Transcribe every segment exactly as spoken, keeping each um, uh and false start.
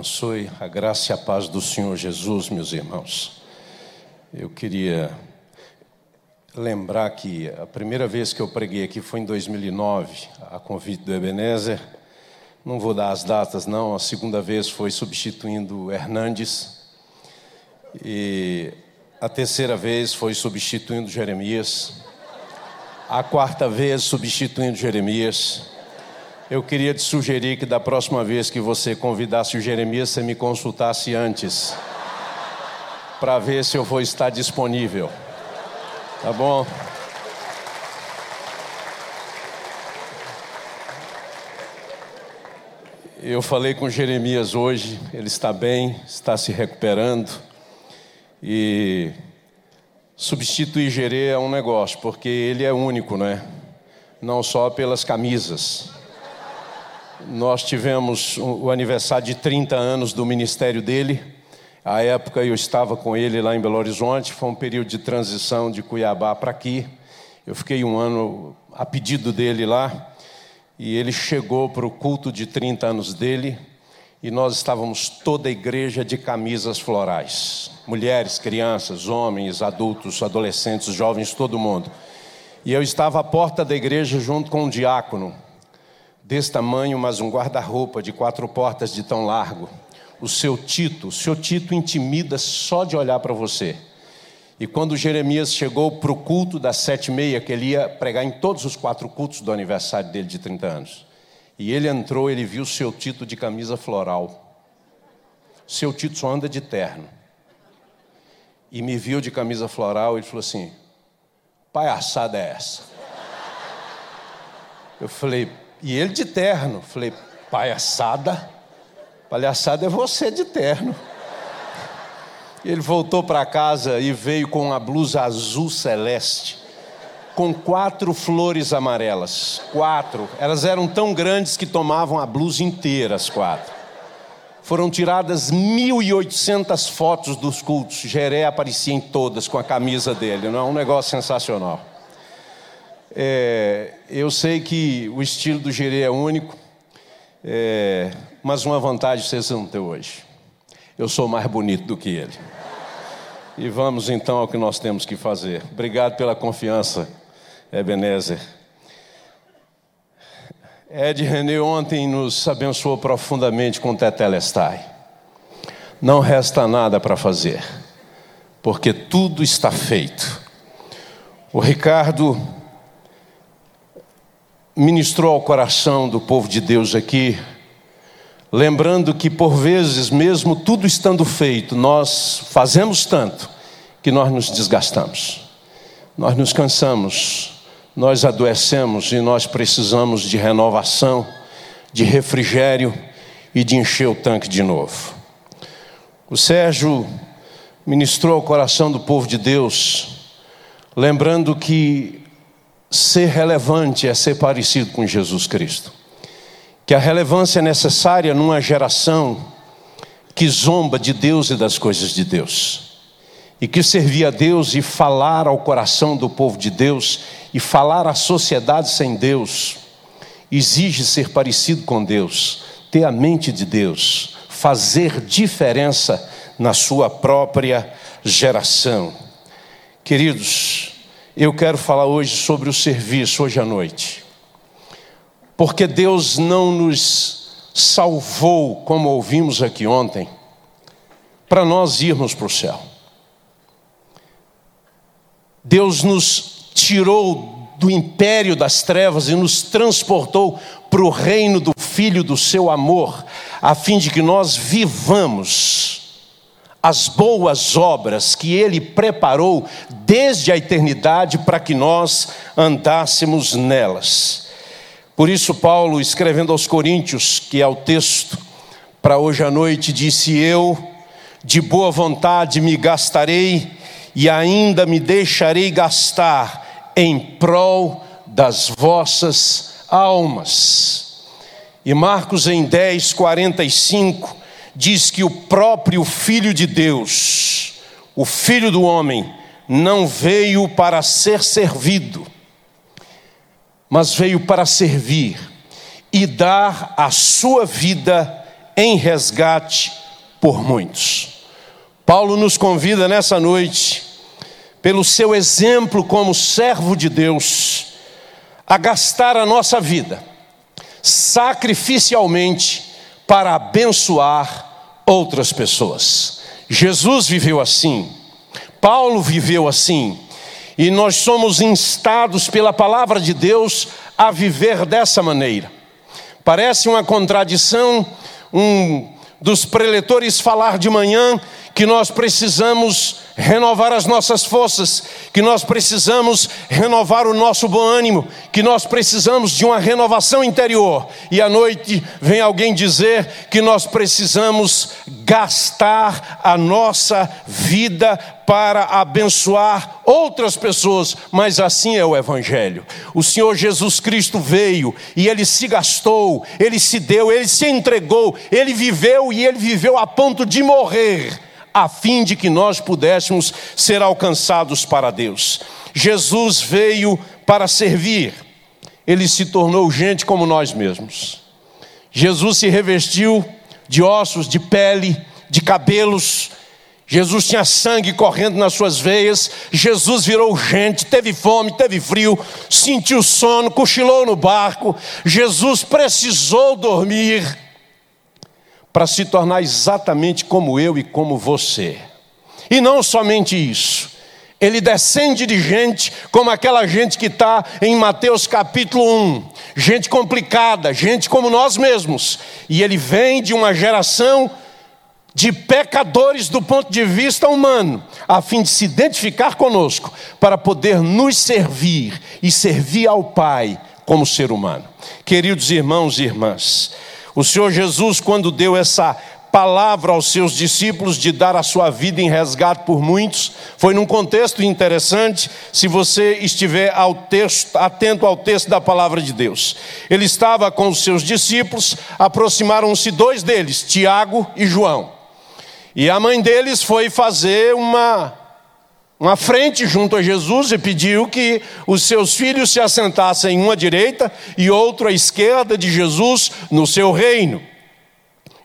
abençoe a graça e a paz do Senhor Jesus, meus irmãos. Eu queria lembrar que a primeira vez que eu preguei aqui foi em dois mil e nove, a convite do Ebenezer. Não vou dar as datas, não. A segunda vez foi substituindo o Hernandes. E a terceira vez foi substituindo o Jeremias. A quarta vez substituindo o Jeremias. Eu queria te sugerir que da próxima vez que você convidasse o Jeremias, você me consultasse antes, para ver se eu vou estar disponível, tá bom? Eu falei com o Jeremias hoje, ele está bem, está se recuperando, e substituir Jerê é um negócio, porque ele é único, né? Não só pelas camisas. Nós tivemos o aniversário de trinta anos do ministério dele. À época eu estava com ele lá em Belo Horizonte. Foi um período de transição de Cuiabá para aqui. Eu fiquei um ano a pedido dele lá. E ele chegou para o culto de trinta anos dele. E nós estávamos toda a igreja de camisas florais. Mulheres, crianças, homens, adultos, adolescentes, jovens, todo mundo. E eu estava à porta da igreja junto com um diácono. Desse tamanho, mas um guarda-roupa de quatro portas de tão largo. O seu Tito, o seu Tito intimida só de olhar para você. E quando Jeremias chegou para o culto das sete e meia, que ele ia pregar em todos os quatro cultos do aniversário dele de trinta anos. E ele entrou, ele viu o seu Tito de camisa floral. O seu Tito só anda de terno. E me viu de camisa floral, ele falou assim, palhaçada é essa? Eu falei... E ele de terno. Falei, palhaçada? Palhaçada é você de terno. E ele voltou para casa e veio com uma blusa azul celeste, com quatro flores amarelas. Quatro. Elas eram tão grandes que tomavam a blusa inteira, as quatro. Foram tiradas mil e oitocentas fotos dos cultos. Jeré aparecia em todas com a camisa dele. Não é um negócio sensacional. É, eu sei que o estilo do Jerê é único, é, mas uma vantagem vocês não têm hoje. Eu sou mais bonito do que ele. E vamos então ao que nós temos que fazer. Obrigado pela confiança, Ebenezer. Ed René ontem nos abençoou profundamente com Tetelestai. Não resta nada para fazer, porque tudo está feito. O Ricardo... ministrou ao coração do povo de Deus aqui, lembrando que por vezes, mesmo tudo estando feito, nós fazemos tanto que nós nos desgastamos, nós nos cansamos, nós adoecemos e nós precisamos de renovação, de refrigério e de encher o tanque de novo. O Sérgio ministrou ao coração do povo de Deus, lembrando que ser relevante é ser parecido com Jesus Cristo. Que a relevância é necessária numa geração que zomba de Deus e das coisas de Deus. E que servir a Deus e falar ao coração do povo de Deus e falar à sociedade sem Deus exige ser parecido com Deus, ter a mente de Deus, fazer diferença na sua própria geração. Queridos, eu quero falar hoje sobre o serviço, hoje à noite. Porque Deus não nos salvou, como ouvimos aqui ontem, para nós irmos para o céu. Deus nos tirou do império das trevas e nos transportou para o reino do Filho do seu amor, a fim de que nós vivamos as boas obras que Ele preparou desde a eternidade para que nós andássemos nelas. Por isso Paulo, escrevendo aos Coríntios, que é o texto para hoje à noite, disse: eu de boa vontade me gastarei e ainda me deixarei gastar em prol das vossas almas. E Marcos em dez, quarenta e cinco diz que o próprio Filho de Deus, o Filho do Homem, não veio para ser servido, mas veio para servir e dar a sua vida em resgate por muitos. Paulo nos convida nessa noite, pelo seu exemplo como servo de Deus, a gastar a nossa vida sacrificialmente para abençoar outras pessoas. Jesus viveu assim, Paulo viveu assim, e nós somos instados pela palavra de Deus a viver dessa maneira. Parece uma contradição, um dos preletores falar de manhã que nós precisamos renovar as nossas forças, que nós precisamos renovar o nosso bom ânimo, que nós precisamos de uma renovação interior. E à noite vem alguém dizer que nós precisamos gastar a nossa vida para abençoar outras pessoas. Mas assim é o Evangelho. O Senhor Jesus Cristo veio e Ele se gastou, Ele se deu, Ele se entregou, Ele viveu e Ele viveu a ponto de morrer, a fim de que nós pudéssemos ser alcançados para Deus. Jesus veio para servir. Ele se tornou gente como nós mesmos. Jesus se revestiu de ossos, de pele, de cabelos. Jesus tinha sangue correndo nas suas veias. Jesus virou gente, teve fome, teve frio, sentiu sono, cochilou no barco. Jesus precisou dormir para se tornar exatamente como eu e como você. E não somente isso, Ele descende de gente como aquela gente que está em Mateus capítulo um. Gente complicada, gente como nós mesmos. E Ele vem de uma geração de pecadores do ponto de vista humano, a fim de se identificar conosco, para poder nos servir e servir ao Pai como ser humano. Queridos irmãos e irmãs, o Senhor Jesus, quando deu essa palavra aos seus discípulos de dar a sua vida em resgate por muitos, foi num contexto interessante, se você estiver ao texto, atento ao texto da palavra de Deus. Ele estava com os seus discípulos, aproximaram-se dois deles, Tiago e João. E a mãe deles foi fazer uma, uma frente junto a Jesus e pediu que os seus filhos se assentassem uma à direita e outro à esquerda de Jesus no seu reino.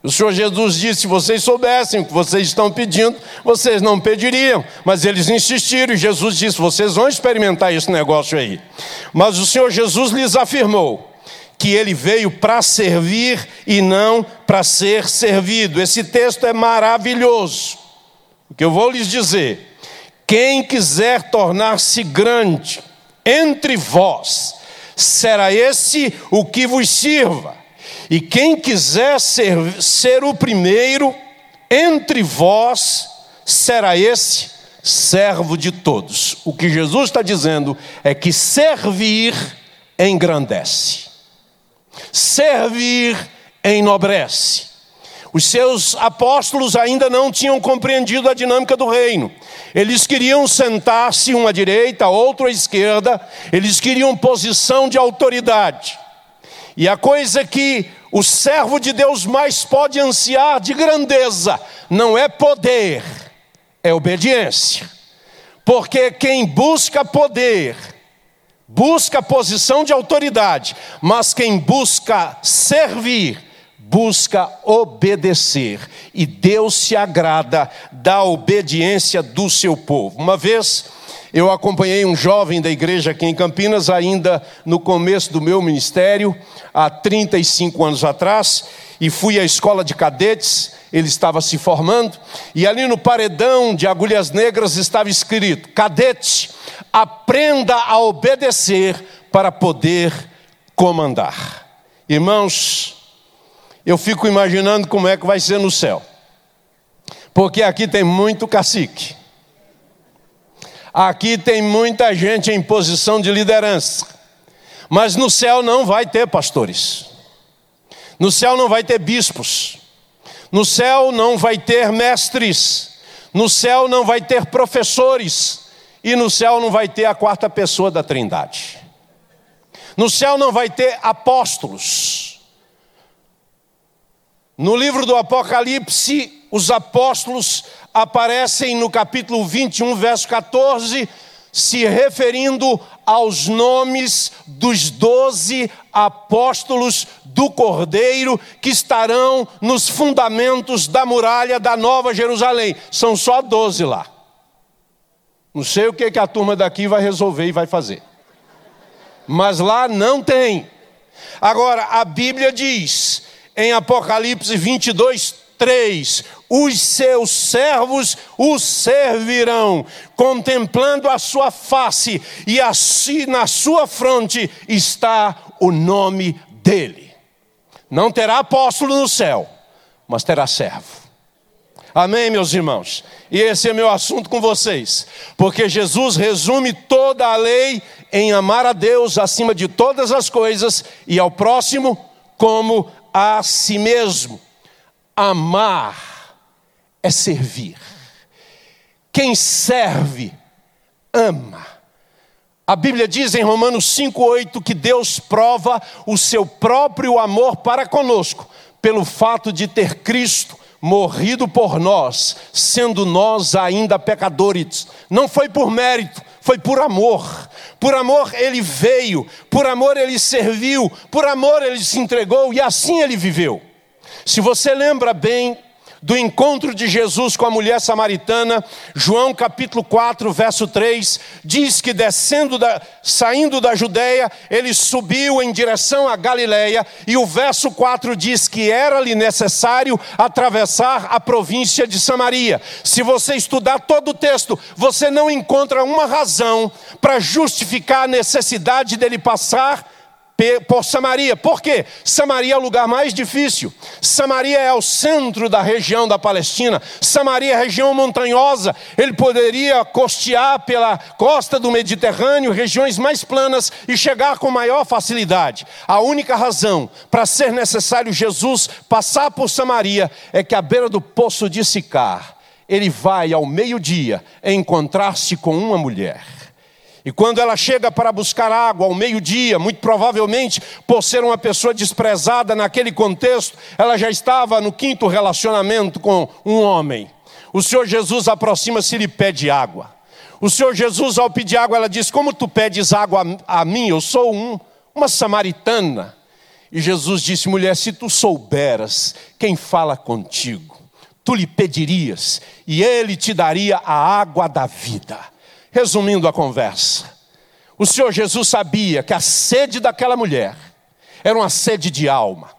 O Senhor Jesus disse, se vocês soubessem o que vocês estão pedindo, vocês não pediriam. Mas eles insistiram e Jesus disse, vocês vão experimentar esse negócio aí. Mas o Senhor Jesus lhes afirmou que Ele veio para servir e não para ser servido. Esse texto é maravilhoso. O que eu vou lhes dizer, quem quiser tornar-se grande entre vós, será esse o que vos sirva. E quem quiser ser, ser o primeiro entre vós, será esse servo de todos. O que Jesus está dizendo é que servir engrandece. Servir enobrece. Os seus apóstolos ainda não tinham compreendido a dinâmica do reino. Eles queriam sentar-se um à direita, outro à esquerda. Eles queriam posição de autoridade. E a coisa que o servo de Deus mais pode ansiar de grandeza não é poder, é obediência. Porque quem busca poder, busca posição de autoridade, mas quem busca servir, busca obedecer. E Deus se agrada da obediência do seu povo. Uma vez eu acompanhei um jovem da igreja aqui em Campinas, ainda no começo do meu ministério, há trinta e cinco anos atrás, e fui à escola de cadetes, ele estava se formando, e ali no paredão de agulhas negras estava escrito, cadete, aprenda a obedecer para poder comandar. Irmãos, eu fico imaginando como é que vai ser no céu, porque aqui tem muito cacique. Aqui tem muita gente em posição de liderança. Mas no céu não vai ter pastores. No céu não vai ter bispos. No céu não vai ter mestres. No céu não vai ter professores. E no céu não vai ter a quarta pessoa da Trindade. No céu não vai ter apóstolos. No livro do Apocalipse, os apóstolos aparecem no capítulo vinte e um, verso catorze, se referindo aos nomes dos doze apóstolos do Cordeiro que estarão nos fundamentos da muralha da Nova Jerusalém. São só doze lá. Não sei o que, que a turma daqui vai resolver e vai fazer. Mas lá não tem. Agora, a Bíblia diz, em Apocalipse vinte e dois, três, os seus servos o servirão, contemplando a sua face, e assim na sua fronte está o nome dele. Não terá apóstolo no céu, mas terá servo. Amém, meus irmãos? E esse é meu assunto com vocês, porque Jesus resume toda a lei em amar a Deus acima de todas as coisas e ao próximo como a si mesmo. Amar é servir. Quem serve, ama. A Bíblia diz em Romanos cinco, oito que Deus prova o seu próprio amor para conosco, pelo fato de ter Cristo morrido por nós, sendo nós ainda pecadores. Não foi por mérito, foi por amor. Por amor ele veio, por amor ele serviu, por amor ele se entregou e assim ele viveu. Se você lembra bem do encontro de Jesus com a mulher samaritana, João capítulo quatro, verso três, diz que descendo da, saindo da Judeia, ele subiu em direção à Galileia, e o verso quatro diz que era-lhe necessário atravessar a província de Samaria. Se você estudar todo o texto, você não encontra uma razão para justificar a necessidade dele passar por Samaria. Por quê? Samaria é o lugar mais difícil. Samaria é o centro da região da Palestina. Samaria é região montanhosa. Ele poderia costear pela costa do Mediterrâneo, regiões mais planas, e chegar com maior facilidade. A única razão para ser necessário Jesus passar por Samaria é que à beira do poço de Sicar, ele vai ao meio-dia encontrar-se com uma mulher. E quando ela chega para buscar água ao meio-dia, muito provavelmente por ser uma pessoa desprezada naquele contexto, ela já estava no quinto relacionamento com um homem. O Senhor Jesus aproxima-se e lhe pede água. O Senhor Jesus, ao pedir água, ela diz: como tu pedes água a mim? Eu sou um, uma samaritana. E Jesus disse: mulher, se tu souberas quem fala contigo, tu lhe pedirias e ele te daria a água da vida. Resumindo a conversa, o Senhor Jesus sabia que a sede daquela mulher era uma sede de alma.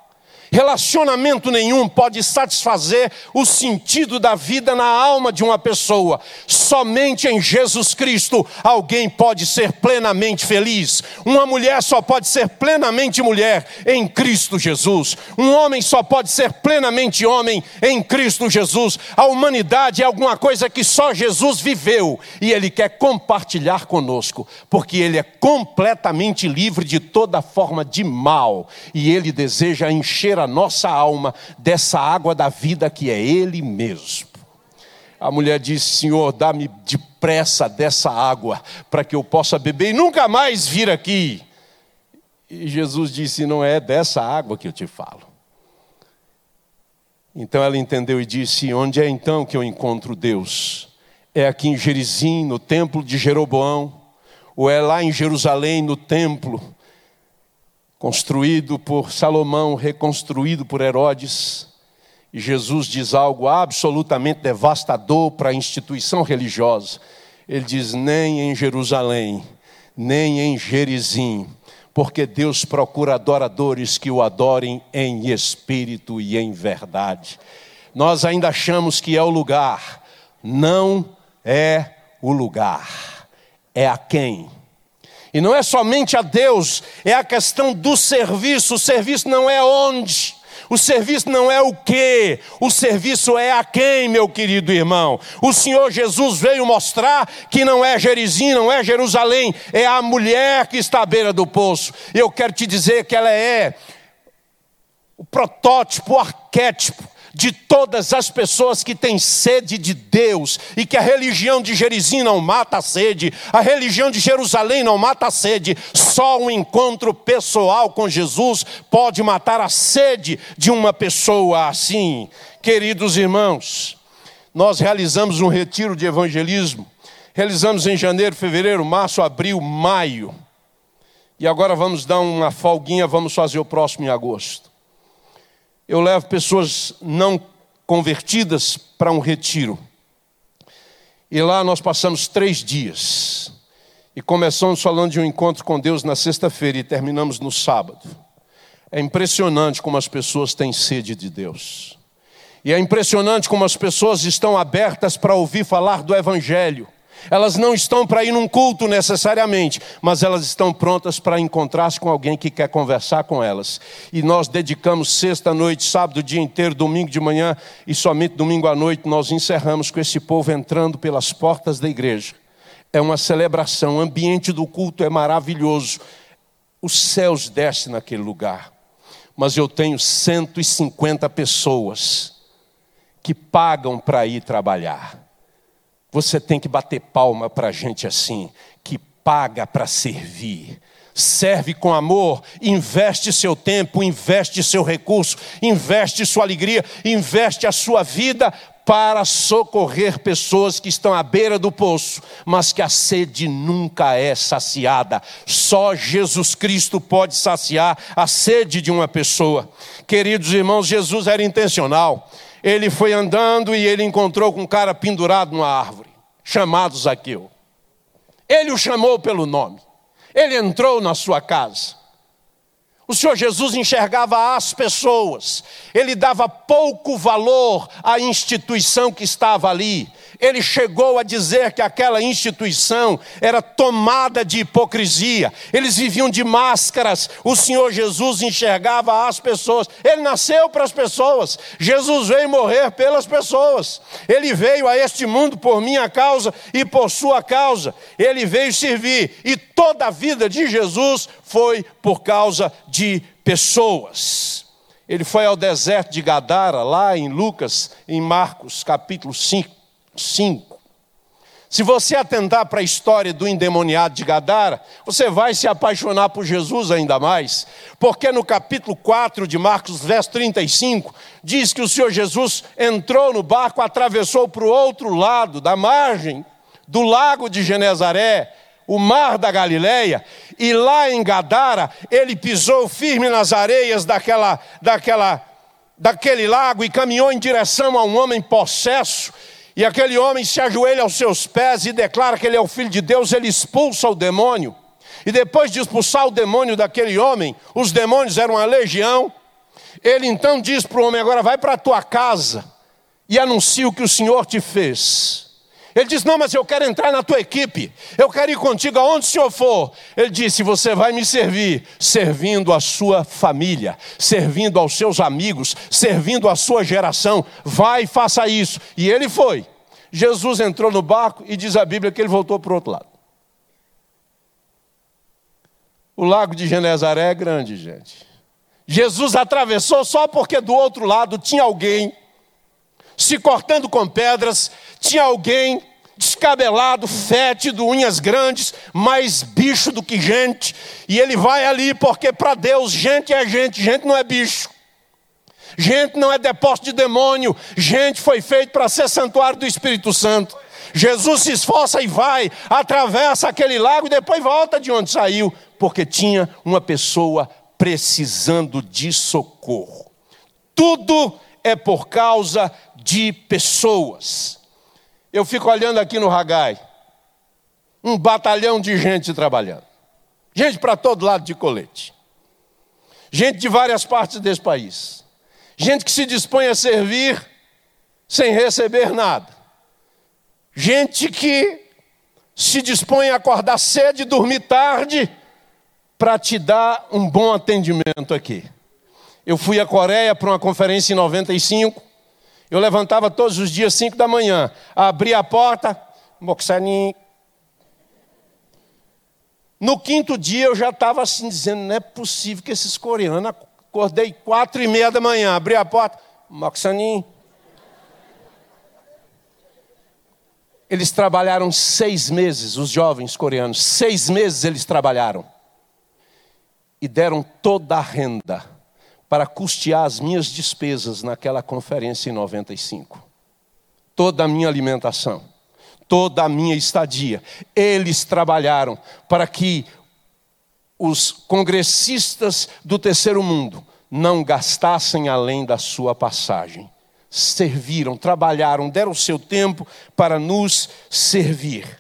Relacionamento nenhum pode satisfazer o sentido da vida na alma de uma pessoa. Somente em Jesus Cristo alguém pode ser plenamente feliz. Uma mulher só pode ser plenamente mulher em Cristo Jesus. Um homem só pode ser plenamente homem em Cristo Jesus. A humanidade é alguma coisa que só Jesus viveu e ele quer compartilhar conosco, porque ele é completamente livre de toda forma de mal e ele deseja encher a nossa alma dessa água da vida que é ele mesmo. A mulher disse: Senhor, dá-me depressa dessa água para que eu possa beber e nunca mais vir aqui. E Jesus disse: não é dessa água que eu te falo. Então ela entendeu e disse: onde é então que eu encontro Deus? É aqui em Gerizim, no templo de Jeroboão, ou é lá em Jerusalém, no templo construído por Salomão, reconstruído por Herodes? E Jesus diz algo absolutamente devastador para a instituição religiosa. Ele diz: nem em Jerusalém, nem em Gerizim, porque Deus procura adoradores que o adorem em espírito e em verdade. Nós ainda achamos que é o lugar. Não é o lugar, é a quem. E não é somente a Deus, é a questão do serviço. O serviço não é onde, o serviço não é o quê, o serviço é a quem, meu querido irmão. O Senhor Jesus veio mostrar que não é Gerizim, não é Jerusalém, é a mulher que está à beira do poço. Eu quero te dizer que ela é o protótipo, o arquétipo de todas as pessoas que têm sede de Deus, e que a religião de Gerizim não mata a sede, a religião de Jerusalém não mata a sede. Só um encontro pessoal com Jesus pode matar a sede de uma pessoa assim. Queridos irmãos, nós realizamos um retiro de evangelismo Realizamos em janeiro, fevereiro, março, abril, maio. E agora vamos dar uma folguinha, vamos fazer o próximo em agosto. Eu levo pessoas não convertidas para um retiro. E lá nós passamos três dias. E começamos falando de um encontro com Deus na sexta-feira e terminamos no sábado. É impressionante como as pessoas têm sede de Deus. E é impressionante como as pessoas estão abertas para ouvir falar do Evangelho. Elas não estão para ir num culto necessariamente, mas elas estão prontas para encontrar-se com alguém que quer conversar com elas. E nós dedicamos sexta-noite, sábado, o dia inteiro, domingo de manhã e somente domingo à noite nós encerramos com esse povo entrando pelas portas da igreja. É uma celebração, o ambiente do culto é maravilhoso. Os céus descem naquele lugar. Mas eu tenho cento e cinquenta pessoas que pagam para ir trabalhar. Você tem que bater palma para gente assim, que paga para servir. Serve com amor, investe seu tempo, investe seu recurso, investe sua alegria, investe a sua vida para socorrer pessoas que estão à beira do poço, mas que a sede nunca é saciada. Só Jesus Cristo pode saciar a sede de uma pessoa. Queridos irmãos, Jesus era intencional. Ele foi andando e ele encontrou com um cara pendurado numa árvore, chamado Zaqueu. Ele o chamou pelo nome. Ele entrou na sua casa. O Senhor Jesus enxergava as pessoas. Ele dava pouco valor à instituição que estava ali. Ele chegou a dizer que aquela instituição era tomada de hipocrisia. Eles viviam de máscaras. O Senhor Jesus enxergava as pessoas. Ele nasceu para as pessoas. Jesus veio morrer pelas pessoas. Ele veio a este mundo por minha causa e por sua causa. Ele veio servir. E toda a vida de Jesus foi por causa de pessoas. Ele foi ao deserto de Gadara, lá em Lucas, em Marcos, capítulo cinco. Se você atentar para a história do endemoniado de Gadara, você vai se apaixonar por Jesus ainda mais, porque no capítulo quatro de Marcos, verso trinta e cinco, diz que o Senhor Jesus entrou no barco, atravessou para o outro lado da margem do lago de Genezaré, o mar da Galileia, e lá em Gadara ele pisou firme nas areias daquela, daquela, daquele lago e caminhou em direção a um homem possesso. E aquele homem se ajoelha aos seus pés e declara que ele é o Filho de Deus. Ele expulsa o demônio. E depois de expulsar o demônio daquele homem, os demônios eram uma legião. Ele então diz para o homem, agora vai para a tua casa e anuncia o que o Senhor te fez. Ele diz, não, mas eu quero entrar na tua equipe. Eu quero ir contigo aonde o Senhor for. Ele disse, você vai me servir, servindo a sua família, servindo aos seus amigos, servindo a sua geração. Vai e faça isso. E ele foi. Jesus entrou no barco e diz a Bíblia que ele voltou para o outro lado. O lago de Genezaré é grande, gente. Jesus atravessou só porque do outro lado tinha alguém se cortando com pedras, tinha alguém descabelado, fétido, unhas grandes, mais bicho do que gente. E ele vai ali porque para Deus gente é gente, gente não é bicho. Gente não é depósito de demônio, gente foi feito para ser santuário do Espírito Santo. Jesus se esforça e vai, atravessa aquele lago e depois volta de onde saiu, porque tinha uma pessoa precisando de socorro. Tudo é por causa de pessoas. Eu fico olhando aqui no Hagai, um batalhão de gente trabalhando. Gente para todo lado de colete. Gente de várias partes desse país. Gente que se dispõe a servir sem receber nada. Gente que se dispõe a acordar cedo e dormir tarde para te dar um bom atendimento aqui. Eu fui à Coreia para uma conferência em noventa e cinco. Eu levantava todos os dias, cinco da manhã. Abria a porta. No quinto dia eu já estava assim, dizendo, não é possível que esses coreanos... Acordei quatro e meia da manhã. Abri a porta. Eles trabalharam seis meses, os jovens coreanos. Seis meses eles trabalharam. E deram toda a renda para custear as minhas despesas naquela conferência em noventa e cinco. Toda a minha alimentação, toda a minha estadia. Eles trabalharam para que os congressistas do terceiro mundo não gastassem além da sua passagem. Serviram, trabalharam, deram o seu tempo para nos servir.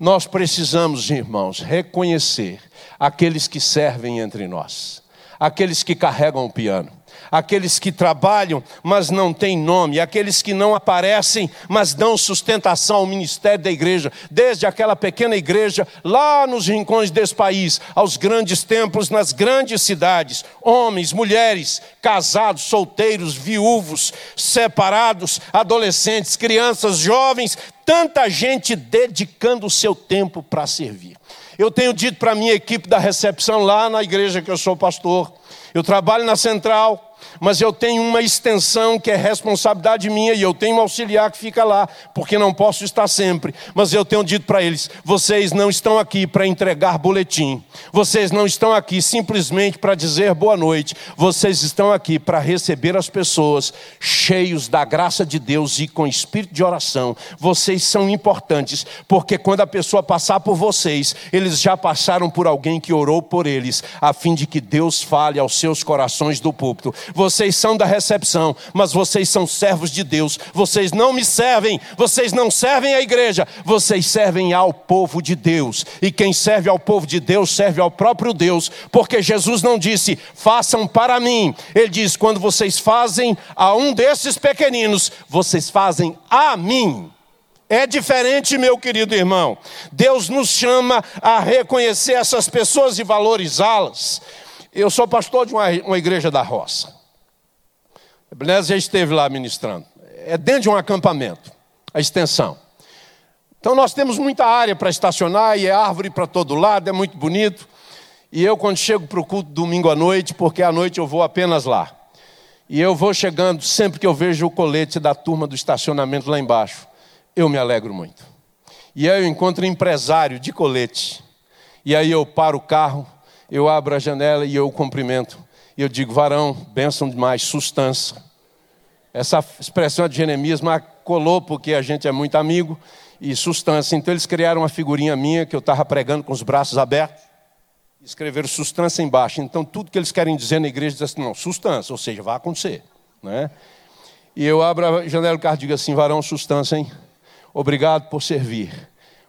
Nós precisamos, irmãos, reconhecer aqueles que servem entre nós, aqueles que carregam o piano, aqueles que trabalham, mas não têm nome, aqueles que não aparecem, mas dão sustentação ao ministério da igreja, desde aquela pequena igreja, lá nos rincões desse país, aos grandes templos, nas grandes cidades, homens, mulheres, casados, solteiros, viúvos, separados, adolescentes, crianças, jovens, tanta gente dedicando o seu tempo para servir. Eu tenho dito para a minha equipe da recepção lá na igreja que eu sou pastor, eu trabalho na central, mas eu tenho uma extensão que é responsabilidade minha e eu tenho um auxiliar que fica lá, porque não posso estar sempre. Mas eu tenho dito para eles, vocês não estão aqui para entregar boletim. Vocês não estão aqui simplesmente para dizer boa noite. Vocês estão aqui para receber as pessoas cheios da graça de Deus e com espírito de oração. Vocês são importantes, porque quando a pessoa passar por vocês, eles já passaram por alguém que orou por eles, a fim de que Deus fale aos seus corações do púlpito. Vocês são da recepção, mas vocês são servos de Deus. Vocês não me servem, vocês não servem à igreja, vocês servem ao povo de Deus. E quem serve ao povo de Deus, serve ao próprio Deus. Porque Jesus não disse, façam para mim. Ele diz, quando vocês fazem a um desses pequeninos, vocês fazem a mim. É diferente, meu querido irmão. Deus nos chama a reconhecer essas pessoas e valorizá-las. Eu sou pastor de uma, uma igreja da roça. Ebenezer esteve lá ministrando. É dentro de um acampamento, a extensão. Então nós temos muita área para estacionar e é árvore para todo lado, é muito bonito. E eu quando chego para o culto domingo à noite, porque à noite eu vou apenas lá. E eu vou chegando, sempre que eu vejo o colete da turma do estacionamento lá embaixo, eu me alegro muito. E aí eu encontro um empresário de colete. E aí eu paro o carro, eu abro a janela e eu o cumprimento. E eu digo, varão, bênção demais, sustância. Essa expressão é de Jeremias, mas colou porque a gente é muito amigo. E sustância. Então eles criaram uma figurinha minha que eu estava pregando com os braços abertos. E escreveram sustância embaixo. Então tudo que eles querem dizer na igreja diz assim, não, sustância, ou seja, vai acontecer. Né? E eu abro a janela do carro e digo assim, varão, sustância, hein? Obrigado por servir.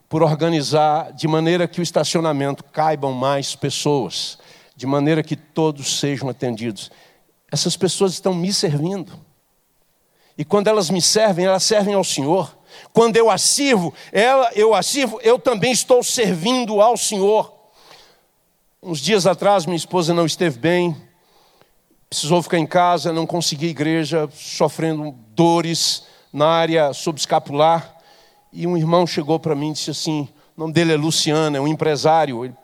Por organizar de maneira que o estacionamento caibam mais pessoas, de maneira que todos sejam atendidos. Essas pessoas estão me servindo. E quando elas me servem, elas servem ao Senhor. Quando eu a sirvo, ela, eu a sirvo, eu também estou servindo ao Senhor. Uns dias atrás, minha esposa não esteve bem, precisou ficar em casa, não conseguia ir à igreja, sofrendo dores na área subescapular. E um irmão chegou para mim e disse assim, o nome dele é Luciano, é um empresário, ele,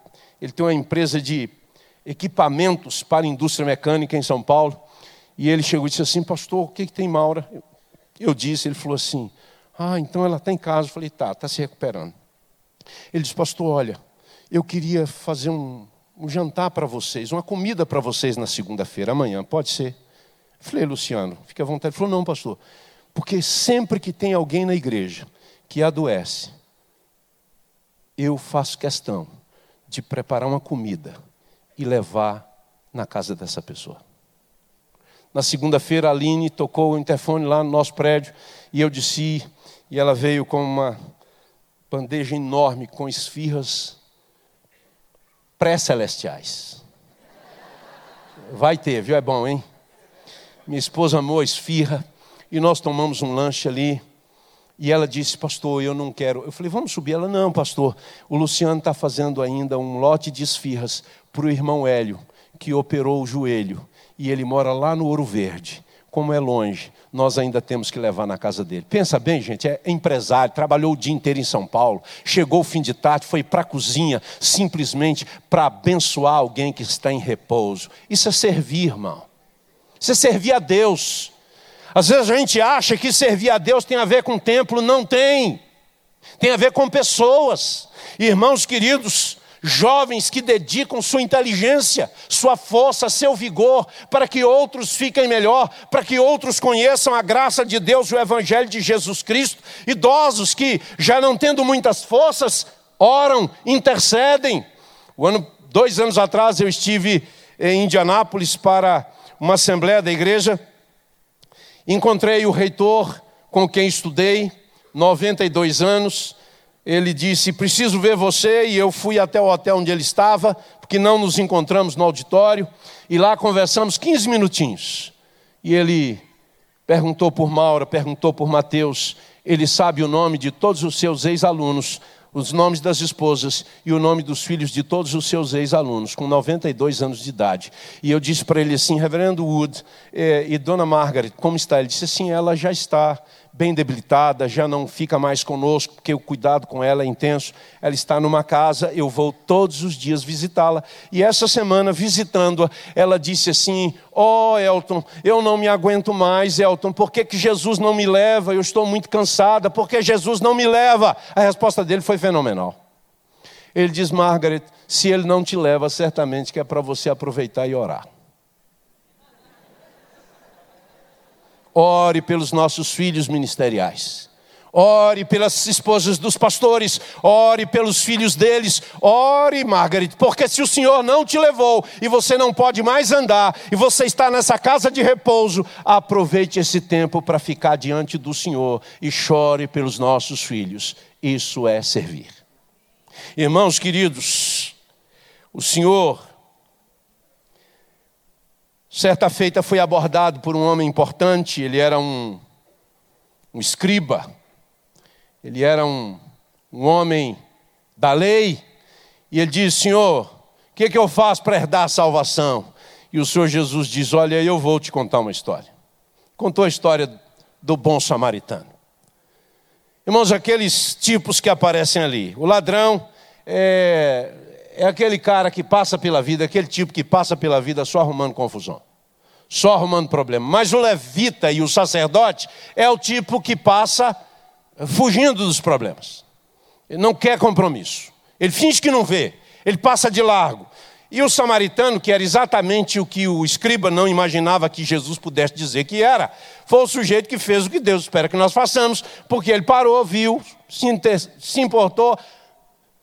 ele tem uma empresa de equipamentos para a indústria mecânica em São Paulo. E ele chegou e disse assim, pastor, o que, que tem Maura? Eu, eu disse, ele falou assim, ah, então ela está em casa. Eu falei, tá, está se recuperando. Ele disse, pastor, olha, eu queria fazer um, um jantar para vocês, uma comida para vocês na segunda-feira, amanhã, pode ser? Eu falei, Luciano, fique à vontade. Ele falou, não, pastor, porque sempre que tem alguém na igreja que adoece, eu faço questão de preparar uma comida e levar na casa dessa pessoa. Na segunda-feira, a Aline tocou o interfone lá no nosso prédio, e eu desci, e ela veio com uma bandeja enorme, com esfirras pré-celestiais. Vai ter, viu? É bom, hein? Minha esposa amou a esfirra, e nós tomamos um lanche ali. E ela disse, pastor, eu não quero. Eu falei, vamos subir. Ela, não, pastor, o Luciano está fazendo ainda um lote de esfirras para o irmão Hélio, que operou o joelho. E ele mora lá no Ouro Verde. Como é longe, nós ainda temos que levar na casa dele. Pensa bem, gente, é empresário, trabalhou o dia inteiro em São Paulo, chegou o fim de tarde, foi para a cozinha, simplesmente para abençoar alguém que está em repouso. Isso é servir, irmão. Isso é servir a Deus. Às vezes a gente acha que servir a Deus tem a ver com templo, não tem. Tem a ver com pessoas. Irmãos queridos, Jovens que dedicam sua inteligência, sua força, seu vigor, para que outros fiquem melhor, para que outros conheçam a graça de Deus, o Evangelho de Jesus Cristo. Idosos que, já não tendo muitas forças, oram, intercedem. O ano, dois anos atrás eu estive em Indianápolis para uma assembleia da igreja. Encontrei o reitor com quem estudei, noventa e dois anos. Ele disse, preciso ver você, e eu fui até o hotel onde ele estava, porque não nos encontramos no auditório, e lá conversamos quinze minutinhos. E ele perguntou por Maura, perguntou por Mateus, ele sabe o nome de todos os seus ex-alunos, os nomes das esposas e o nome dos filhos de todos os seus ex-alunos, com noventa e dois anos de idade. E eu disse para ele assim, Reverendo Wood, eh, e Dona Margaret, como está? Ele disse assim, ela já está bem debilitada, já não fica mais conosco, porque o cuidado com ela é intenso. Ela está numa casa, eu vou todos os dias visitá-la. E essa semana, visitando-a, ela disse assim, ó, Elton, eu não me aguento mais, Elton, por que que Jesus não me leva? Eu estou muito cansada, por que Jesus não me leva? A resposta dele foi fenomenal. Ele diz, Margaret, se ele não te leva, certamente que é para você aproveitar e orar. Ore pelos nossos filhos ministeriais. Ore pelas esposas dos pastores. Ore pelos filhos deles. Ore, Margaret, porque se o Senhor não te levou e você não pode mais andar, e você está nessa casa de repouso, aproveite esse tempo para ficar diante do Senhor e chore pelos nossos filhos. Isso é servir. Irmãos queridos, o Senhor... Certa feita foi abordado por um homem importante, ele era um, um escriba, ele era um, um homem da lei, e ele disse, Senhor, o que, que eu faço para herdar a salvação? E o Senhor Jesus diz, olha, eu vou te contar uma história. Contou a história do bom samaritano. Irmãos, aqueles tipos que aparecem ali, o ladrão é... É aquele cara que passa pela vida, aquele tipo que passa pela vida só arrumando confusão, só arrumando problema. Mas o levita e o sacerdote é o tipo que passa fugindo dos problemas. Ele não quer compromisso. Ele finge que não vê. Ele passa de largo. E o samaritano, que era exatamente o que o escriba não imaginava que Jesus pudesse dizer que era, foi o sujeito que fez o que Deus espera que nós façamos, porque ele parou, viu, se, inter... se importou,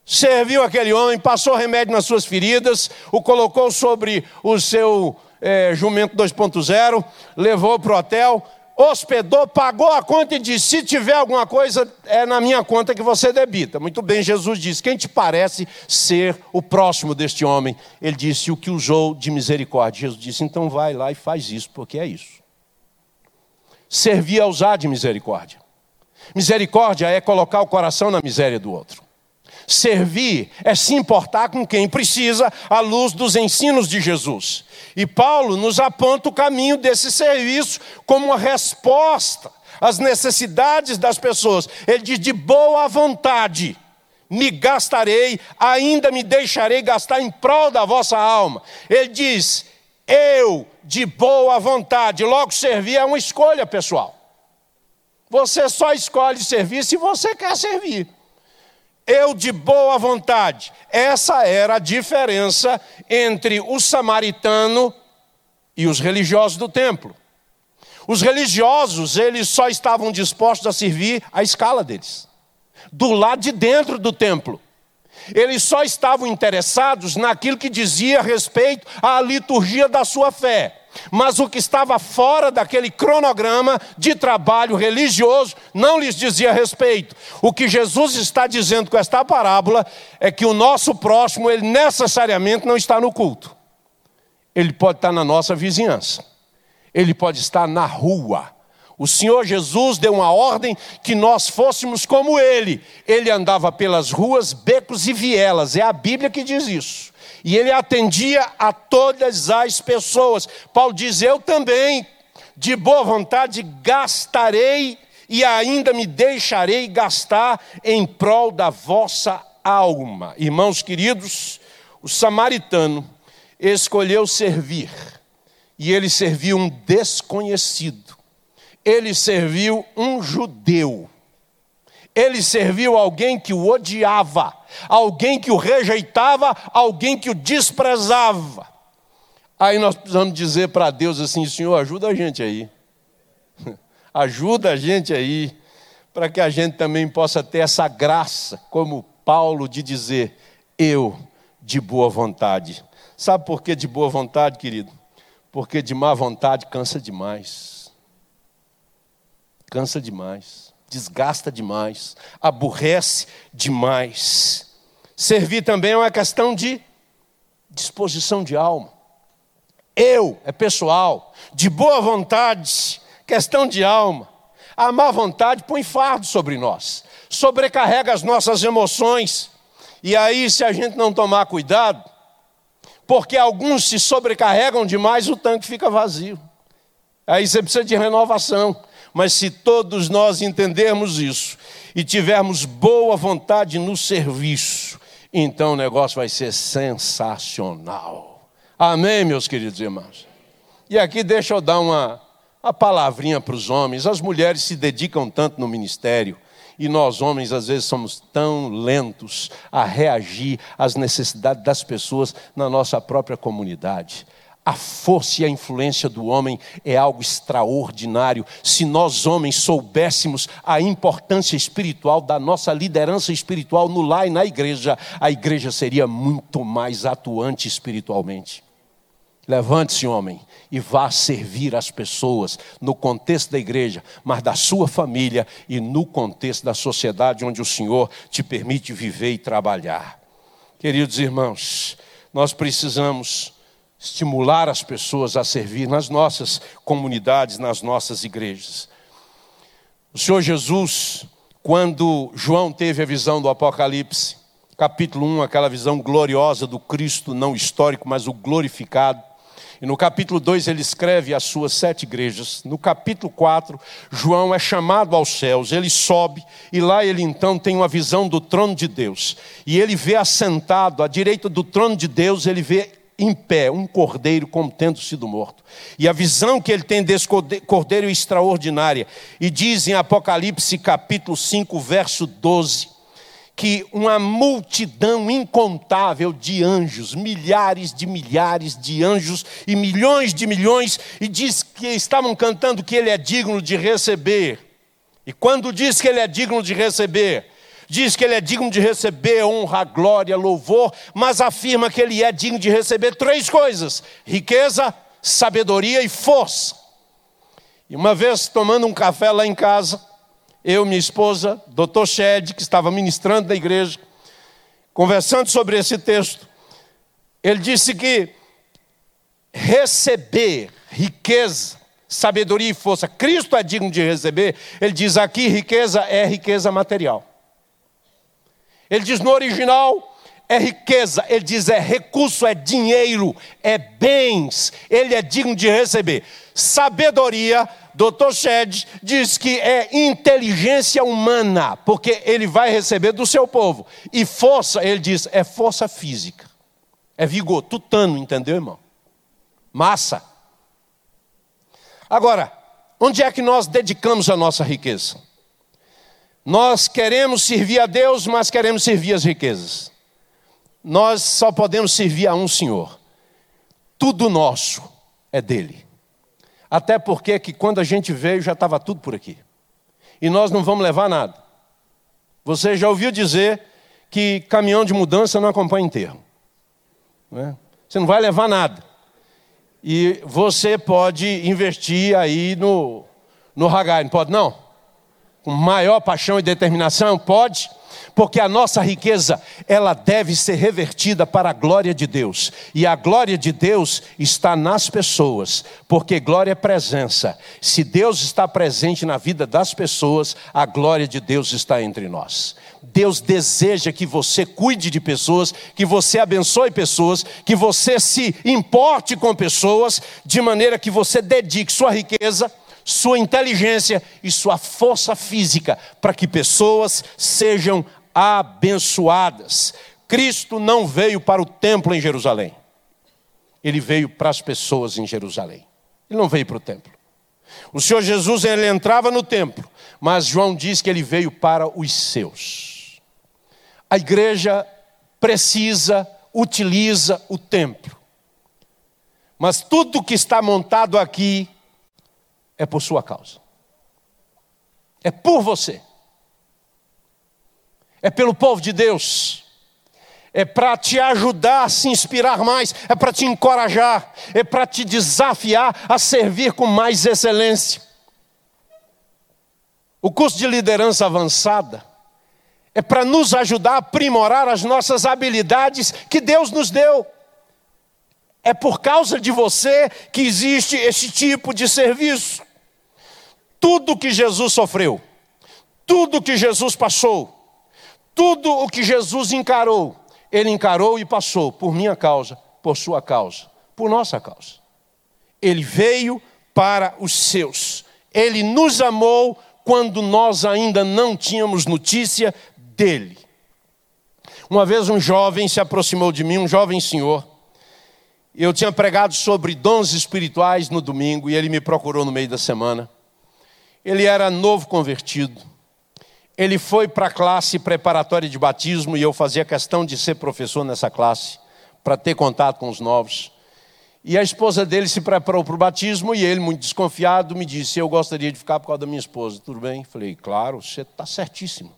serviu aquele homem, passou remédio nas suas feridas, o colocou sobre o seu é, jumento dois ponto zero, levou para o hotel, hospedou, pagou a conta e disse, se tiver alguma coisa, é na minha conta que você debita. Muito bem, Jesus disse, quem te parece ser o próximo deste homem? Ele disse, o que usou de misericórdia. Jesus disse, então vai lá e faz isso, porque é isso. Servir é usar de misericórdia. Misericórdia é colocar o coração na miséria do outro. Servir é se importar com quem precisa à luz dos ensinos de Jesus. E Paulo nos aponta o caminho desse serviço como uma resposta às necessidades das pessoas. Ele diz, de boa vontade me gastarei, ainda me deixarei gastar em prol da vossa alma. Ele diz, eu de boa vontade. Logo, servir é uma escolha pessoal. Você só escolhe servir se você quer servir. Eu de boa vontade. Essa era a diferença entre o samaritano e os religiosos do templo. Os religiosos, eles só estavam dispostos a servir à escala deles, do lado de dentro do templo. Eles só estavam interessados naquilo que dizia respeito à liturgia da sua fé. Mas o que estava fora daquele cronograma de trabalho religioso não lhes dizia respeito. O que Jesus está dizendo com esta parábola é que o nosso próximo, ele necessariamente não está no culto. Ele pode estar na nossa vizinhança. Ele pode estar na rua. O Senhor Jesus deu uma ordem que nós fôssemos como ele. Ele andava pelas ruas, becos e vielas. É a Bíblia que diz isso. E ele atendia a todas as pessoas. Paulo diz, eu também, de boa vontade, gastarei e ainda me deixarei gastar em prol da vossa alma. Irmãos queridos, o samaritano escolheu servir. E ele serviu um desconhecido. Ele serviu um judeu. Ele serviu alguém que o odiava, alguém que o rejeitava, alguém que o desprezava. Aí nós precisamos dizer para Deus assim: Senhor, ajuda a gente aí. Ajuda a gente aí, para que a gente também possa ter essa graça, como Paulo, de dizer: eu, de boa vontade. Sabe por que de boa vontade, querido? Porque de má vontade cansa demais. Cansa demais. Desgasta demais. Aborrece demais. Servir também é uma questão de disposição de alma. Eu, é pessoal. De boa vontade, questão de alma. A má vontade põe fardo sobre nós, sobrecarrega as nossas emoções. E aí, se a gente não tomar cuidado, porque alguns se sobrecarregam demais, o tanque fica vazio. Aí você precisa de renovação. Mas se todos nós entendermos isso e tivermos boa vontade no serviço, então o negócio vai ser sensacional. Amém, meus queridos irmãos? E aqui deixa eu dar uma... a palavrinha para os homens. As mulheres se dedicam tanto no ministério, e nós homens às vezes somos tão lentos a reagir às necessidades das pessoas na nossa própria comunidade. A força e a influência do homem é algo extraordinário. Se nós homens soubéssemos a importância espiritual da nossa liderança espiritual no lar e na igreja, a igreja seria muito mais atuante espiritualmente. Levante-se, homem, e vá servir as pessoas no contexto da igreja, mas da sua família e no contexto da sociedade onde o Senhor te permite viver e trabalhar. Queridos irmãos, nós precisamos estimular as pessoas a servir nas nossas comunidades, nas nossas igrejas. O Senhor Jesus, quando João teve a visão do Apocalipse, capítulo um, aquela visão gloriosa do Cristo, não histórico, mas o glorificado. E no capítulo dois ele escreve as suas sete igrejas. No capítulo quatro, João é chamado aos céus, ele sobe, e lá ele então tem uma visão do trono de Deus. E ele vê assentado, à direita do trono de Deus, ele vê em pé um cordeiro como tendo sido morto. E a visão que ele tem desse cordeiro é extraordinária. E diz em Apocalipse capítulo cinco, verso doze, que uma multidão incontável de anjos, milhares de milhares de anjos e milhões de milhões, e diz que estavam cantando que ele é digno de receber. E quando diz que ele é digno de receber, diz que ele é digno de receber honra, glória, louvor, mas afirma que ele é digno de receber três coisas: riqueza, sabedoria e força. E uma vez, tomando um café lá em casa, eu, minha esposa, doutor Shedd, que estava ministrando na igreja, conversando sobre esse texto, ele disse que receber riqueza, sabedoria e força, Cristo é digno de receber. Ele diz aqui, riqueza é riqueza material. Ele diz no original, é riqueza. Ele diz é recurso, é dinheiro, é bens. Ele é digno de receber. Sabedoria, doutor Shedd diz que é inteligência humana, porque ele vai receber do seu povo. E força, ele diz, é força física. É vigor, tutano, entendeu, irmão? Massa. Agora, onde é que nós dedicamos a nossa riqueza? Nós queremos servir a Deus, mas queremos servir as riquezas. Nós só podemos servir a um Senhor. Tudo nosso é dele. Até porque que quando a gente veio já estava tudo por aqui. E nós não vamos levar nada. Você já ouviu dizer que caminhão de mudança não acompanha enterro. Né? Você não vai levar nada. E você pode investir aí no, no Hagai, não pode não? Com maior paixão e determinação, pode. Porque a nossa riqueza, ela deve ser revertida para a glória de Deus. E a glória de Deus está nas pessoas, porque glória é presença. Se Deus está presente na vida das pessoas, a glória de Deus está entre nós. Deus deseja que você cuide de pessoas, que você abençoe pessoas, que você se importe com pessoas, de maneira que você dedique sua riqueza, sua inteligência e sua força física, para que pessoas sejam abençoadas. Cristo não veio para o templo em Jerusalém. Ele veio para as pessoas em Jerusalém. Ele não veio para o templo. O Senhor Jesus, ele entrava no templo, mas João diz que ele veio para os seus. A igreja precisa, utiliza o templo. Mas tudo que está montado aqui é por sua causa. É por você. É pelo povo de Deus. É para te ajudar a se inspirar mais. É para te encorajar. É para te desafiar a servir com mais excelência. O curso de liderança avançada é para nos ajudar a aprimorar as nossas habilidades que Deus nos deu. É por causa de você que existe esse tipo de serviço. Tudo que Jesus sofreu, tudo que Jesus passou, tudo o que Jesus encarou, ele encarou e passou por minha causa, por sua causa, por nossa causa. Ele veio para os seus. Ele nos amou quando nós ainda não tínhamos notícia dele. Uma vez um jovem se aproximou de mim, um jovem senhor. Eu tinha pregado sobre dons espirituais no domingo e ele me procurou no meio da semana. Ele era novo convertido. Ele foi para a classe preparatória de batismo e eu fazia questão de ser professor nessa classe, para ter contato com os novos. E a esposa dele se preparou para o batismo e ele, muito desconfiado, me disse: eu gostaria de ficar por causa da minha esposa. Tudo bem? Falei: claro, você está certíssimo.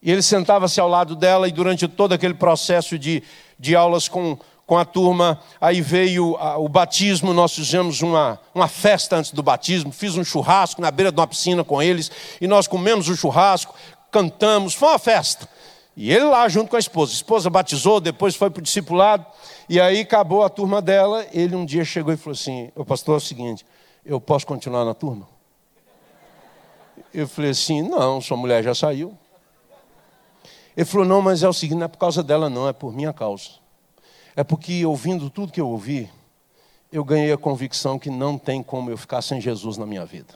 E ele sentava-se ao lado dela e durante todo aquele processo de, de aulas com... Com a turma, aí veio o batismo, nós fizemos uma, uma festa antes do batismo, fiz um churrasco na beira de uma piscina com eles, e nós comemos o churrasco, cantamos, foi uma festa. E ele lá junto com a esposa. A esposa batizou, depois foi para o discipulado, e aí acabou a turma dela, ele um dia chegou e falou assim: ô pastor, é o seguinte, eu posso continuar na turma? Eu falei assim: não, sua mulher já saiu. Ele falou: não, mas é o seguinte, não é por causa dela não, é por minha causa. É porque, ouvindo tudo que eu ouvi, eu ganhei a convicção que não tem como eu ficar sem Jesus na minha vida.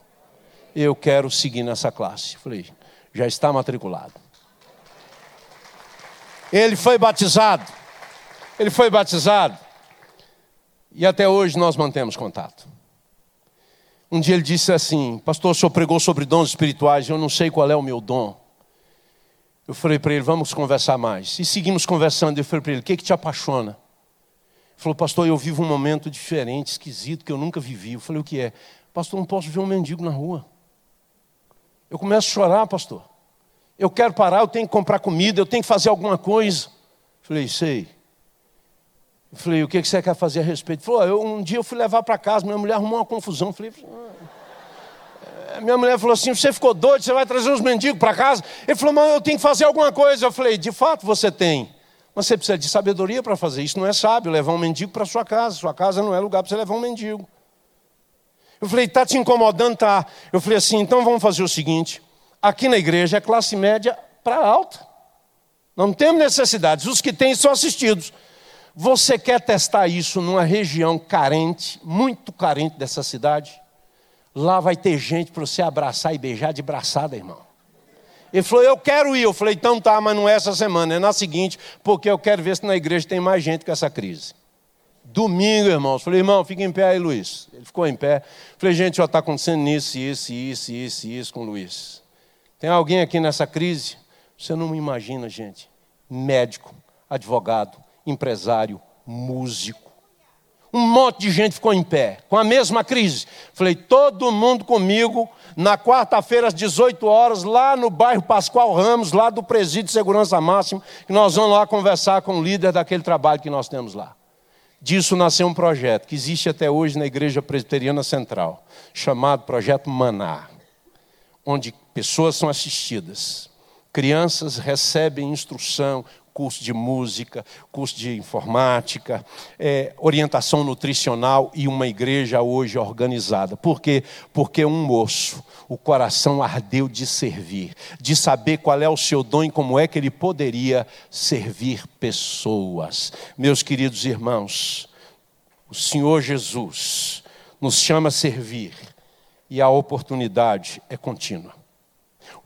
Eu quero seguir nessa classe. Falei: já está matriculado. Ele foi batizado. Ele foi batizado. E até hoje nós mantemos contato. Um dia ele disse assim: pastor, o senhor pregou sobre dons espirituais, eu não sei qual é o meu dom. Eu falei para ele: vamos conversar mais. E seguimos conversando. Eu falei para ele: o que, que te apaixona? Ele falou: pastor, eu vivo um momento diferente, esquisito, que eu nunca vivi. Eu falei: o que é? Pastor, não posso ver um mendigo na rua. Eu começo a chorar, pastor. Eu quero parar, eu tenho que comprar comida, eu tenho que fazer alguma coisa. Eu falei: sei. Eu falei: o que você quer fazer a respeito? Ele falou: eu, um dia eu fui levar para casa, minha mulher arrumou uma confusão. Eu falei: ah. Minha mulher falou assim: você ficou doido, você vai trazer os mendigos para casa? Ele falou: mas eu tenho que fazer alguma coisa. Eu falei: de fato você tem. Mas você precisa de sabedoria para fazer isso. Não é sábio levar um mendigo para sua casa. Sua casa não é lugar para você levar um mendigo. Eu falei: está te incomodando? Tá. Eu falei assim: então vamos fazer o seguinte. Aqui na igreja é classe média para alta. Não temos necessidades. Os que têm são assistidos. Você quer testar isso numa região carente, muito carente dessa cidade? Lá vai ter gente para você abraçar e beijar de braçada, irmão. Ele falou: eu quero ir. Eu falei: então tá, mas não é essa semana, é na seguinte, porque eu quero ver se na igreja tem mais gente com essa crise. Domingo, irmãos. Falei: irmão, fica em pé aí, Luiz. Ele ficou em pé. Falei: gente, já está acontecendo isso, isso, isso, isso, isso com o Luiz. Tem alguém aqui nessa crise? Você não me imagina, gente. Médico, advogado, empresário, músico. Um monte de gente ficou em pé, com a mesma crise. Falei: todo mundo comigo, na quarta-feira às dezoito horas, lá no bairro Pascoal Ramos, lá do presídio de segurança máxima, que nós vamos lá conversar com o líder daquele trabalho que nós temos lá. Disso nasceu um projeto que existe até hoje na Igreja Presbiteriana Central, chamado Projeto Maná, onde pessoas são assistidas, crianças recebem instrução, curso de música, curso de informática, é, orientação nutricional e uma igreja hoje organizada. Por quê? Porque um moço, o coração ardeu de servir, de saber qual é o seu dom e como é que ele poderia servir pessoas. Meus queridos irmãos, o Senhor Jesus nos chama a servir e a oportunidade é contínua.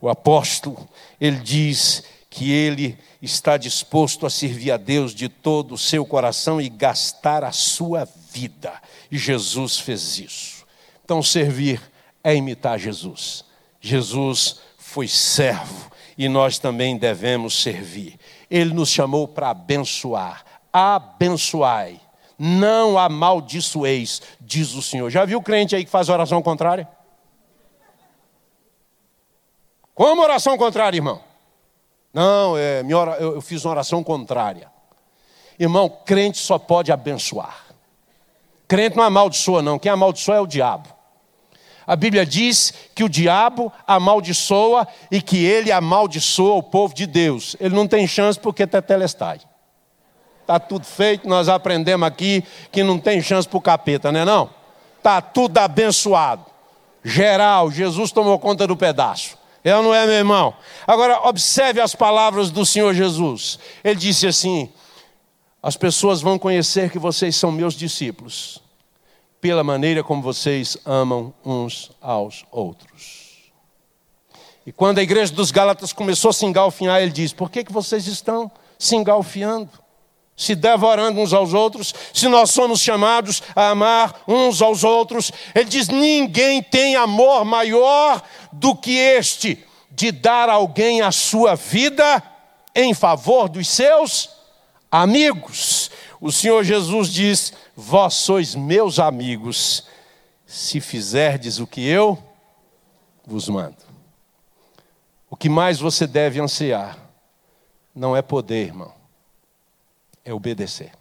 O apóstolo, ele diz que ele está disposto a servir a Deus de todo o seu coração e gastar a sua vida. E Jesus fez isso. Então, servir é imitar Jesus. Jesus foi servo e nós também devemos servir. Ele nos chamou para abençoar. Abençoai, não amaldiçoeis, diz o Senhor. Já viu o crente aí que faz oração contrária? Como oração contrária, irmão? Não, é, minha hora, eu, eu fiz uma oração contrária. Irmão, crente só pode abençoar. Crente não amaldiçoa, não. Quem amaldiçoa é o diabo. A Bíblia diz que o diabo amaldiçoa e que ele amaldiçoa o povo de Deus. Ele não tem chance porque tetelestai. Está tudo feito, nós aprendemos aqui que não tem chance para o capeta, não é não? Está tudo abençoado. Geral, Jesus tomou conta do pedaço. É ou não é, meu irmão? Agora, observe as palavras do Senhor Jesus. Ele disse assim: as pessoas vão conhecer que vocês são meus discípulos pela maneira como vocês amam uns aos outros. E quando a igreja dos Gálatas começou a se engalfinhar, ele diz: por que que vocês estão se engalfiando, se devorando uns aos outros, se nós somos chamados a amar uns aos outros? Ele diz: ninguém tem amor maior do que este, de dar alguém a sua vida em favor dos seus amigos. O Senhor Jesus diz: vós sois meus amigos, se fizerdes o que eu vos mando. O que mais você deve ansiar não é poder, irmão, é obedecer.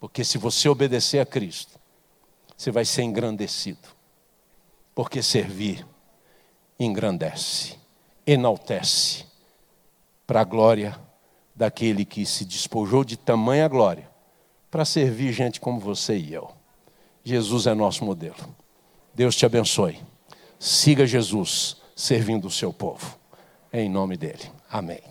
Porque se você obedecer a Cristo, você vai ser engrandecido. Porque servir engrandece, enaltece, para a glória daquele que se despojou de tamanha glória para servir gente como você e eu. Jesus é nosso modelo. Deus te abençoe. Siga Jesus servindo o seu povo. Em nome dele. Amém.